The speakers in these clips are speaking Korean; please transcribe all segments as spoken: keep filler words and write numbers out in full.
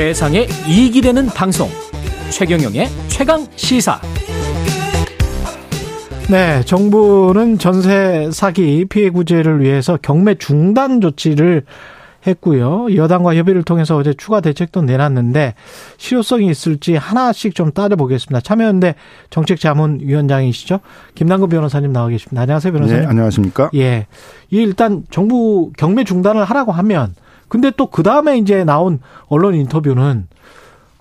세상에 이익이 되는 방송 최경영의 최강시사. 네, 정부는 전세 사기 피해 구제를 위해서 경매 중단 조치를 했고요. 여당과 협의를 통해서 어제 추가 대책도 내놨는데 실효성이 있을지 하나씩 좀 따져보겠습니다. 참여연대 정책자문위원장이시죠, 김남근 변호사님 나와 계십니다. 안녕하세요, 변호사님. 네, 안녕하십니까. 예, 일단 정부 경매 중단을 하라고 하면, 근데 또 그 다음에 이제 나온 언론 인터뷰는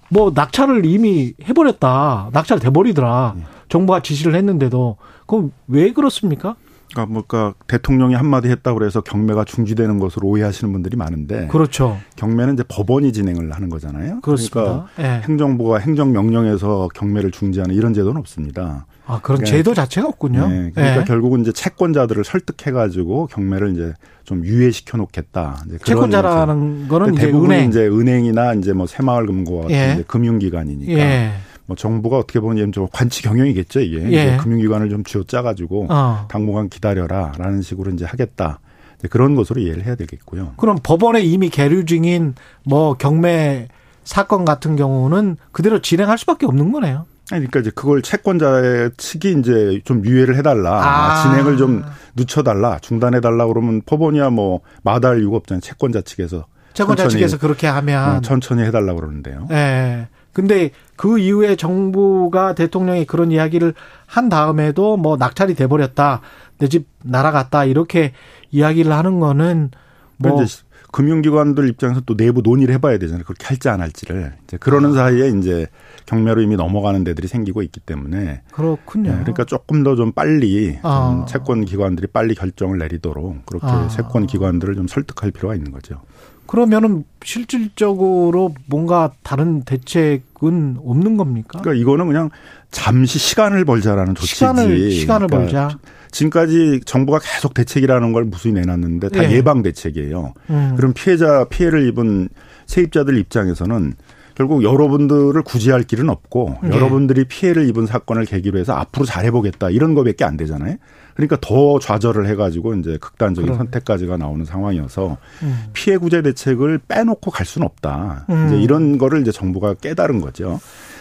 뭐 낙찰을 이미 해버렸다, 낙찰 돼버리더라, 정부가 지시를 했는데도. 그럼 왜 그렇습니까? 그러니까 뭔가 대통령이 한마디 했다고 해서 경매가 중지되는 것으로 오해하시는 분들이 많은데, 그렇죠. 경매는 이제 법원이 진행을 하는 거잖아요. 그렇습니다. 그러니까 네. 행정부가 행정명령에서 경매를 중지하는 이런 제도는 없습니다. 아, 그런 그러니까, 제도 자체가 없군요. 네. 그러니까 네. 결국은 이제 채권자들을 설득해가지고 경매를 이제 좀 유예시켜 놓겠다. 이제 채권자라는 거는 이제 대부분 은행. 이제 은행이나 이제 뭐 새마을금고와 같은 예. 이제 금융기관이니까. 예. 뭐 정부가 어떻게 보면 좀 관치 경영이겠죠, 이게. 예. 금융기관을 좀 쥐어짜가지고 어. 당분간 기다려라라는 식으로 이제 하겠다. 이제 그런 것으로 이해를 해야 되겠고요. 그럼 법원에 이미 계류 중인 뭐 경매 사건 같은 경우는 그대로 진행할 수밖에 없는 거네요. 그러니까 이제 그걸 채권자의 측이 이제 좀 유예를 해달라, 아. 진행을 좀 늦춰달라, 중단해달라 그러면 법원이야 뭐 마다할 이유가 없잖아요. 채권자 측에서. 채권자 천천히, 측에서 그렇게 하면 천천히 해달라 그러는데요. 네. 근데 그 이후에 정부가, 대통령이 그런 이야기를 한 다음에도 뭐 낙찰이 돼버렸다, 내 집 날아갔다, 이렇게 이야기를 하는 거는 뭐 금융기관들 입장에서 또 내부 논의를 해봐야 되잖아요. 그렇게 할지 안 할지를. 이제 그러는 사이에 이제 경매로 이미 넘어가는 데들이 생기고 있기 때문에. 그렇군요. 네, 그러니까 조금 더 좀 빨리 아. 채권기관들이 빨리 결정을 내리도록 그렇게 아. 채권기관들을 좀 설득할 필요가 있는 거죠. 그러면은 실질적으로 뭔가 다른 대책은 없는 겁니까? 그러니까 이거는 그냥 잠시 시간을 벌자라는 조치지. 시간을, 시간을 그러니까 벌자. 지금까지 정부가 계속 대책이라는 걸 무수히 내놨는데 다 예. 예방 대책이에요. 음. 그럼 피해자, 피해를 입은 세입자들 입장에서는 결국 여러분들을 구제할 길은 없고 예. 여러분들이 피해를 입은 사건을 계기로 해서 앞으로 잘해보겠다, 이런 거밖에 안 되잖아요. 그러니까 더 좌절을 해가지고 이제 극단적인 그러네. 선택까지가 나오는 상황이어서 음. 피해 구제 대책을 빼놓고 갈 수는 없다. 음. 이제 이런 거를 이제 정부가 깨달은 거죠.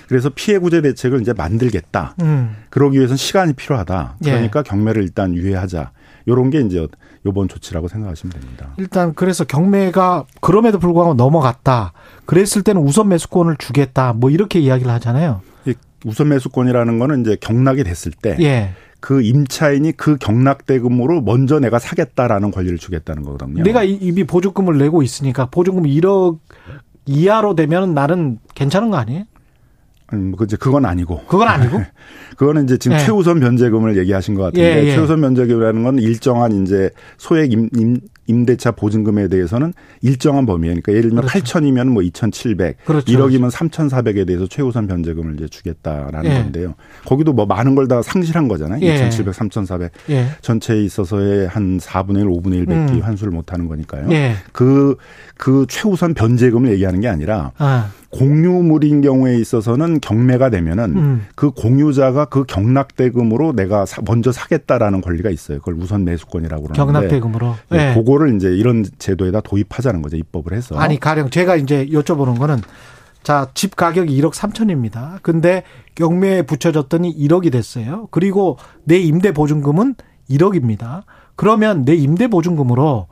그래서 피해 구제 대책을 이제 만들겠다. 음. 그러기 위해서는 시간이 필요하다. 그러니까 예. 경매를 일단 유예하자. 이런 게 이제 이번 조치라고 생각하시면 됩니다. 일단 그래서 경매가 그럼에도 불구하고 넘어갔다, 그랬을 때는 우선 매수권을 주겠다, 뭐 이렇게 이야기를 하잖아요. 우선 매수권이라는 거는 이제 경락이 됐을 때. 예. 그 임차인이 그 경락 대금으로 먼저 내가 사겠다라는 권리를 주겠다는 거거든요. 내가 이미 보조금을 내고 있으니까 보조금 일억 이하로 되면 나는 괜찮은 거 아니에요? 음, 그 이제 그건 아니고. 그건 아니고? 그거는 이제 지금 네. 최우선 변제금을 얘기하신 것 같은데 예, 예. 최우선 변제금이라는 건 일정한 이제 소액 임, 임, 임대차 보증금에 대해서는 일정한 범위에, 그러니까 예를 들면 그렇죠. 팔천이면 뭐 이천칠백, 그렇죠. 일억이면 삼천사백에 대해서 최우선 변제금을 이제 주겠다라는 예. 건데요. 거기도 뭐 많은 걸 다 상실한 거잖아요. 예. 이천칠백, 삼천사백 예. 전체에 있어서의 한 사분의 일, 오분의 일밖에 음. 환수를 못하는 거니까요. 예. 그, 그 최우선 변제금을 얘기하는 게 아니라 아. 공유물인 경우에 있어서는 경매가 되면은 음. 그 공유자가 그 경락대금으로 내가 사, 먼저 사겠다라는 권리가 있어요. 그걸 우선 매수권이라고 그러는데. 경락대금으로. 네. 네. 그거를 이제 이런 제도에다 도입하자는 거죠. 입법을 해서. 아니, 가령 제가 이제 여쭤보는 거는, 자, 집 가격이 일억 삼천입니다. 근데 경매에 붙여졌더니 일억이 됐어요. 그리고 내 임대 보증금은 일억입니다. 그러면 내 임대 보증금으로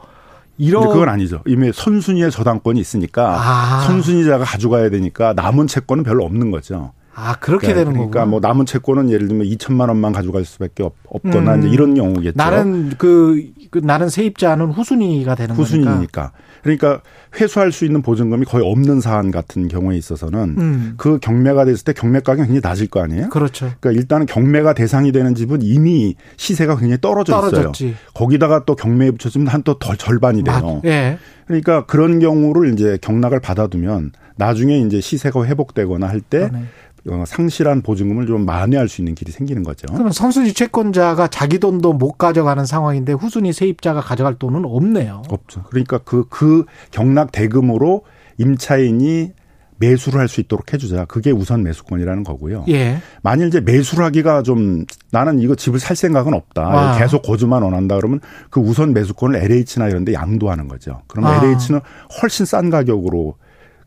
이런 그건 아니죠. 이미 선순위의 저당권이 있으니까 아. 선순위자가 가져가야 되니까 남은 채권은 별로 없는 거죠. 아, 그렇게 그러니까 되는 거군요. 그러니까 뭐 남은 채권은 예를 들면 이천만 원만 가져갈 수밖에 없거나 음. 이제 이런 경우겠죠. 나는 그, 그 나는 세입자는 후순위가 되는 거니까. 후순위니까. 그러니까 회수할 수 있는 보증금이 거의 없는 사안 같은 경우에 있어서는 음. 그 경매가 됐을 때 경매 가격이 굉장히 낮을 거 아니에요. 그렇죠. 그러니까 일단은 경매가 대상이 되는 집은 이미 시세가 굉장히 떨어져 떨어졌지. 있어요. 거기다가 또 경매에 붙여주면 한 또 절반이 돼요. 예. 네. 그러니까 그런 경우를 이제 경락을 받아두면 나중에 이제 시세가 회복되거나 할 때 상실한 보증금을 좀 만회할 수 있는 길이 생기는 거죠. 그러면 선순위 채권자가 자기 돈도 못 가져가는 상황인데 후순위 세입자가 가져갈 돈은 없네요. 없죠. 그러니까 그, 그 경락 대금으로 임차인이 매수를 할 수 있도록 해주자. 그게 우선 매수권이라는 거고요. 예. 만일 이제 매수를 하기가 좀, 나는 이거 집을 살 생각은 없다, 와. 계속 거주만 원한다 그러면 그 우선 매수권을 엘에이치나 이런 데 양도하는 거죠. 그러면 아. 엘에이치는 훨씬 싼 가격으로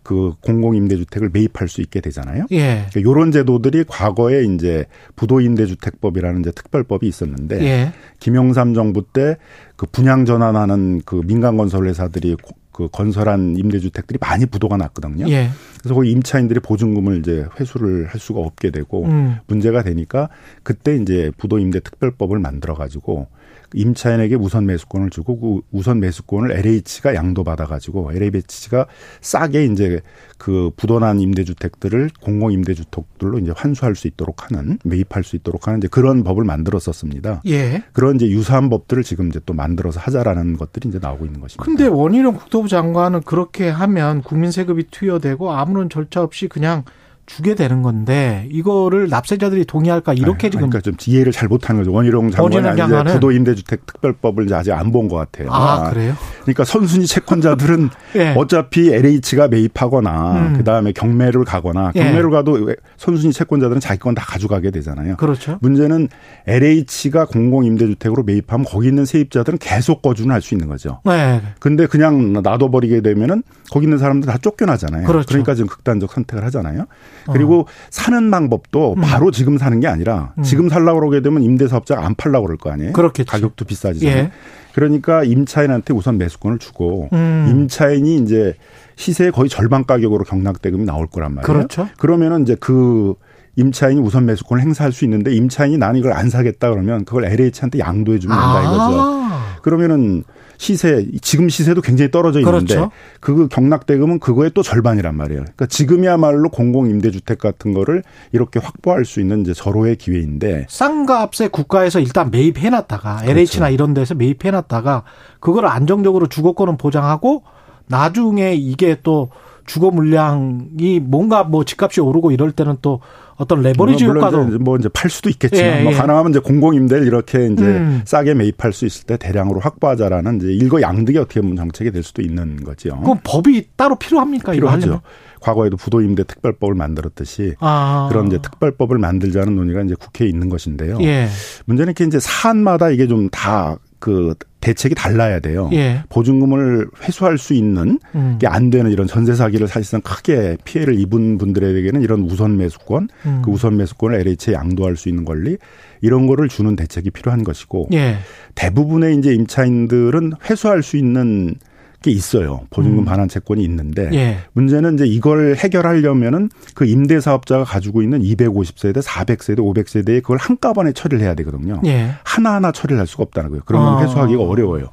그 공공임대주택을 매입할 수 있게 되잖아요. 예. 그러니까 이런 제도들이 과거에 이제 부도임대주택법이라는 이제 특별법이 있었는데 예. 김영삼 정부 때 그 분양 전환하는 그 민간 건설 회사들이 그 건설한 임대주택들이 많이 부도가 났거든요. 예. 그래서 거기 임차인들이 보증금을 이제 회수를 할 수가 없게 되고 음. 문제가 되니까 그때 이제 부도임대특별법을 만들어 가지고. 임차인에게 우선 매수권을 주고 그 우선 매수권을 엘에이치가 양도받아가지고 엘에이치가 싸게 이제 그 부도난 임대주택들을 공공임대주택들로 이제 환수할 수 있도록 하는 매입할 수 있도록 하는 이제 그런 법을 만들었었습니다. 예. 그런 이제 유사한 법들을 지금 이제 또 만들어서 하자라는 것들이 이제 나오고 있는 것입니다. 근데 원희룡 국토부 장관은 그렇게 하면 국민 세금이 투여되고 아무런 절차 없이 그냥 주게 되는 건데 이거를 납세자들이 동의할까 이렇게 아니, 지금. 그러니까 좀 이해를 잘 못하는 거죠. 원희룡 장관이 이제 부도임대주택특별법을 이제 아직 안 본 것 같아요. 아 그래요? 그러니까 선순위 채권자들은 네. 어차피 엘에이치가 매입하거나 음. 그다음에 경매를 가거나 경매를 네. 가도 선순위 채권자들은 자기 건 다 가져가게 되잖아요. 그렇죠. 문제는 엘에이치가 공공임대주택으로 매입하면 거기 있는 세입자들은 계속 거주는 할 수 있는 거죠. 네. 근데 그냥 놔둬버리게 되면은 거기 있는 사람들 다 쫓겨나잖아요. 그렇죠. 그러니까 지금 극단적 선택을 하잖아요. 그리고 어. 사는 방법도 음. 바로 지금 사는 게 아니라 음. 지금 살라고 그러게 되면 임대사업자가 안 팔라고 그럴 거 아니에요. 그렇겠죠. 가격도 비싸지잖아요. 예. 그러니까 임차인한테 우선 매수권을 주고 음. 임차인이 이제 시세의 거의 절반 가격으로 경락대금이 나올 거란 말이에요. 그렇죠. 그러면은 이제 그 임차인이 우선 매수권을 행사할 수 있는데 임차인이 난 이걸 안 사겠다 그러면 그걸 엘에이치한테 양도해 주면 된다 이거죠. 아. 그러면은 시세 지금 시세도 굉장히 떨어져 있는데 그렇죠. 그 경락대금은 그거의 또 절반이란 말이에요. 그러니까 지금이야말로 공공임대주택 같은 거를 이렇게 확보할 수 있는 이제 절호의 기회인데. 싼값에 국가에서 일단 매입해놨다가 그렇죠. 엘에이치나 이런 데서 매입해놨다가 그걸 안정적으로 주거권은 보장하고 나중에 이게 또 주거 물량이 뭔가 뭐 집값이 오르고 이럴 때는 또 어떤 레버리지 효과도 이제 뭐 이제 팔 수도 있겠지만 예, 예. 뭐 가능하면 이제 공공임대를 이렇게 이제 음. 싸게 매입할 수 있을 때 대량으로 확보하자라는 이제 일거양득이 어떻게 보면 정책이 될 수도 있는 거죠. 그럼 법이 따로 필요합니까? 필요하죠. 이거 과거에도 부도임대특별법을 만들었듯이 아. 그런 이제 특별법을 만들자는 논의가 이제 국회에 있는 것인데요. 예. 문제는 이렇게 이제 사안마다 이게 좀 다 그 대책이 달라야 돼요. 예. 보증금을 회수할 수 있는 음. 게 안 되는 이런 전세 사기를 사실상 크게 피해를 입은 분들에게는 이런 우선 매수권, 음. 그 우선 매수권을 엘에이치에 양도할 수 있는 권리 이런 거를 주는 대책이 필요한 것이고 예. 대부분의 이제 임차인들은 회수할 수 있는 게 있어요. 보증금 음. 반환 채권이 있는데 예. 문제는 이제 이걸 해결하려면은 그 임대 사업자가 가지고 있는 이백오십 세대, 사백 세대, 오백 세대에 그걸 한꺼번에 처리를 해야 되거든요. 예. 하나하나 처리를 할 수가 없다는 거예요. 그러면 아. 회수하기가 어려워요.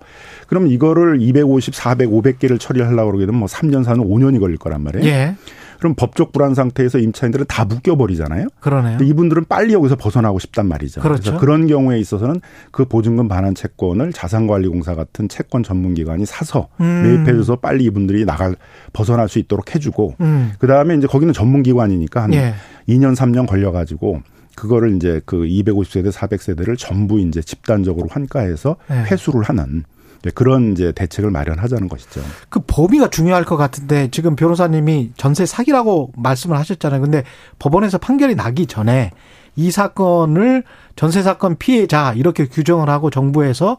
그럼 이거를 이백오십, 사백, 오백 개를 처리하려고 그러게 되면 뭐 삼 년 사는 오 년이 걸릴 거란 말이에요. 예. 그럼 법적 불안 상태에서 임차인들은 다 묶여버리잖아요. 그러네요. 근데 이분들은 빨리 여기서 벗어나고 싶단 말이죠. 그렇죠. 그래서 그런 경우에 있어서는 그 보증금 반환 채권을 자산관리공사 같은 채권 전문기관이 사서 음. 매입해줘서 빨리 이분들이 나갈 벗어날 수 있도록 해주고 음. 그다음에 이제 거기는 전문기관이니까 한 예. 이 년, 삼 년 걸려가지고 그거를 이제 그 이백오십 세대, 사백 세대를 전부 이제 집단적으로 환가해서 예. 회수를 하는. 그런 이제 대책을 마련하자는 것이죠. 그 범위가 중요할 것 같은데 지금 변호사님이 전세 사기라고 말씀을 하셨잖아요. 근데 법원에서 판결이 나기 전에 이 사건을 전세 사건 피해자 이렇게 규정을 하고 정부에서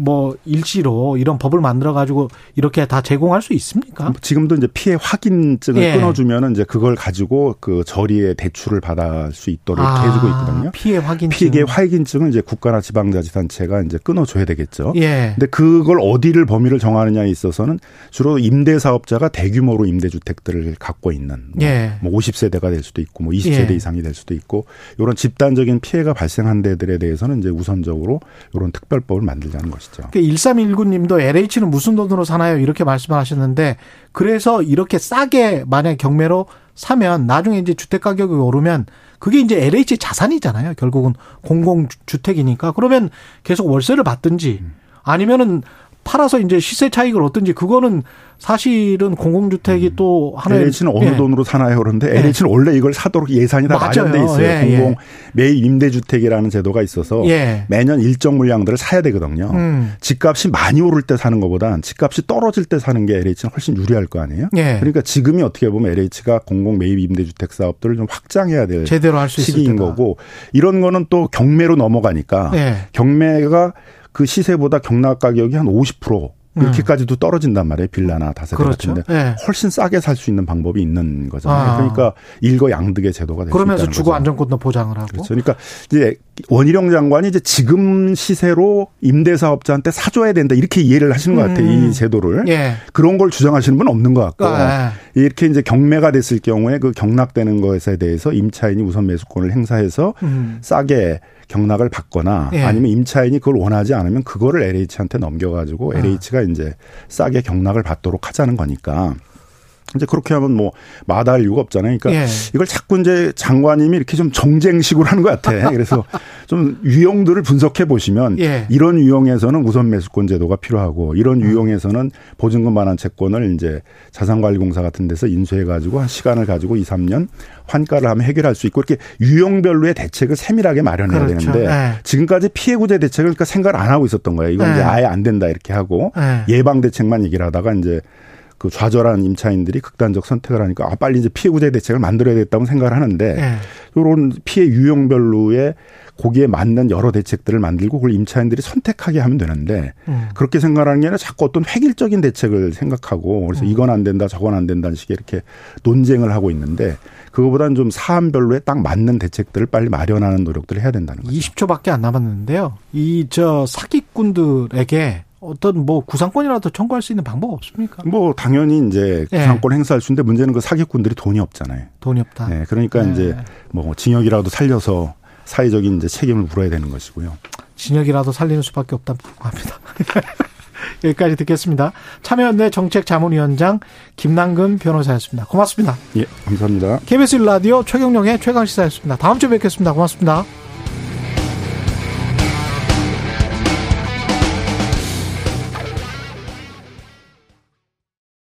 뭐 일시로 이런 법을 만들어 가지고 이렇게 다 제공할 수 있습니까? 지금도 이제 피해 확인증을 예. 끊어주면은 이제 그걸 가지고 그 저리에 대출을 받을 수 있도록 아, 해주고 있거든요. 피해 확인증. 피해 확인증을 이제 국가나 지방자치단체가 이제 끊어줘야 되겠죠. 예. 근데 그걸 어디를 범위를 정하느냐에 있어서는 주로 임대사업자가 대규모로 임대주택들을 갖고 있는 뭐, 예. 뭐 오십 세대가 될 수도 있고 뭐 이십 세대 예. 이상이 될 수도 있고 이런 집단적인 피해가 발생한 데들에 대해서는 이제 우선적으로 이런 특별법을 만들자는 것이죠. 그러니까 일삼일구 님도 엘에이치는 무슨 돈으로 사나요? 이렇게 말씀하셨는데 그래서 이렇게 싸게 만약에 경매로 사면 나중에 이제 주택 가격이 오르면 그게 이제 엘에이치 자산이잖아요. 결국은 공공주택이니까 그러면 계속 월세를 받든지 아니면은 팔아서 이제 시세 차익을 얻든지 그거는 사실은 공공주택이 음. 또 하나의. 엘에이치는 어느 예. 돈으로 사나요? 그런데 예. 엘에이치는 원래 이걸 사도록 예산이 다 마련돼 있어요. 예. 공공 매입 임대주택이라는 제도가 있어서 예. 매년 일정 물량들을 사야 되거든요. 음. 집값이 많이 오를 때 사는 것보단 집값이 떨어질 때 사는 게 엘에이치는 훨씬 유리할 거 아니에요. 예. 그러니까 지금이 어떻게 보면 엘에이치가 공공 매입 임대주택 사업들을 좀 확장해야 될 제대로 할 수 시기인 거고 이런 거는 또 경매로 넘어가니까 예. 경매가 그 시세보다 경락 가격이 한 오십 퍼센트 이렇게까지도 떨어진단 말이에요. 빌라나 다세대 그렇죠. 같은데 네. 훨씬 싸게 살 수 있는 방법이 있는 거잖아요. 아. 그러니까 일거양득의 제도가 될 수 있다는 거죠. 그러면서 주거 안정권도 보장을 하고. 그렇죠. 그러니까 이제 원희룡 장관이 이제 지금 시세로 임대사업자한테 사줘야 된다 이렇게 이해를 하시는 것 같아요. 음. 이 제도를. 예. 그런 걸 주장하시는 분은 없는 것 같고 아. 이렇게 이제 경매가 됐을 경우에 그 경락되는 것에 대해서 임차인이 우선 매수권을 행사해서 음. 싸게 경락을 받거나 예. 아니면 임차인이 그걸 원하지 않으면 그거를 엘에이치한테 넘겨가지고 아. 엘에이치가 이제 싸게 경락을 받도록 하자는 거니까 이제 그렇게 하면 뭐 마다할 이유가 없잖아요. 그러니까 예. 이걸 자꾸 이제 장관님이 이렇게 좀 정쟁식으로 하는 것 같아. 그래서 좀 유형들을 분석해 보시면 예. 이런 유형에서는 우선 매수권 제도가 필요하고 이런 유형에서는 보증금 반환 채권을 이제 자산관리공사 같은 데서 인수해 가지고 한 시간을 가지고 이, 삼 년 환가를 하면 해결할 수 있고 이렇게 유형별로의 대책을 세밀하게 마련해야 그렇죠. 되는데 예. 지금까지 피해구제 대책을 그러니까 생각을 안 하고 있었던 거예요. 이건 예. 이제 아예 안 된다 이렇게 하고 예. 예방 대책만 얘기를 하다가 이제 그 좌절한 임차인들이 극단적 선택을 하니까 아 빨리 이제 피해구제 대책을 만들어야겠다고 생각을 하는데 네. 이런 피해 유형별로의 거기에 맞는 여러 대책들을 만들고 그걸 임차인들이 선택하게 하면 되는데 음. 그렇게 생각하는 게 아니라 자꾸 어떤 획일적인 대책을 생각하고 그래서 음. 이건 안 된다 저건 안 된다는 식의 이렇게 논쟁을 하고 있는데 그거보다는 좀 사안별로에 딱 맞는 대책들을 빨리 마련하는 노력들을 해야 된다는 거죠. 이십 초밖에 안 남았는데요. 이 저 사기꾼들에게 어떤 뭐 구상권이라도 청구할 수 있는 방법 없습니까? 뭐 당연히 이제 구상권 예. 행사할 수 있는데 문제는 그 사기꾼들이 돈이 없잖아요. 돈이 없다. 네, 그러니까 예. 이제 뭐 징역이라도 살려서 사회적인 이제 책임을 물어야 되는 것이고요. 징역이라도 살리는 수밖에 없다고 합니다. 여기까지 듣겠습니다. 참여연대 정책자문위원장 김남근 변호사였습니다. 고맙습니다. 예, 감사합니다. 케이비에스 일 라디오 최경영의 최강시사였습니다. 다음 주에 뵙겠습니다. 고맙습니다.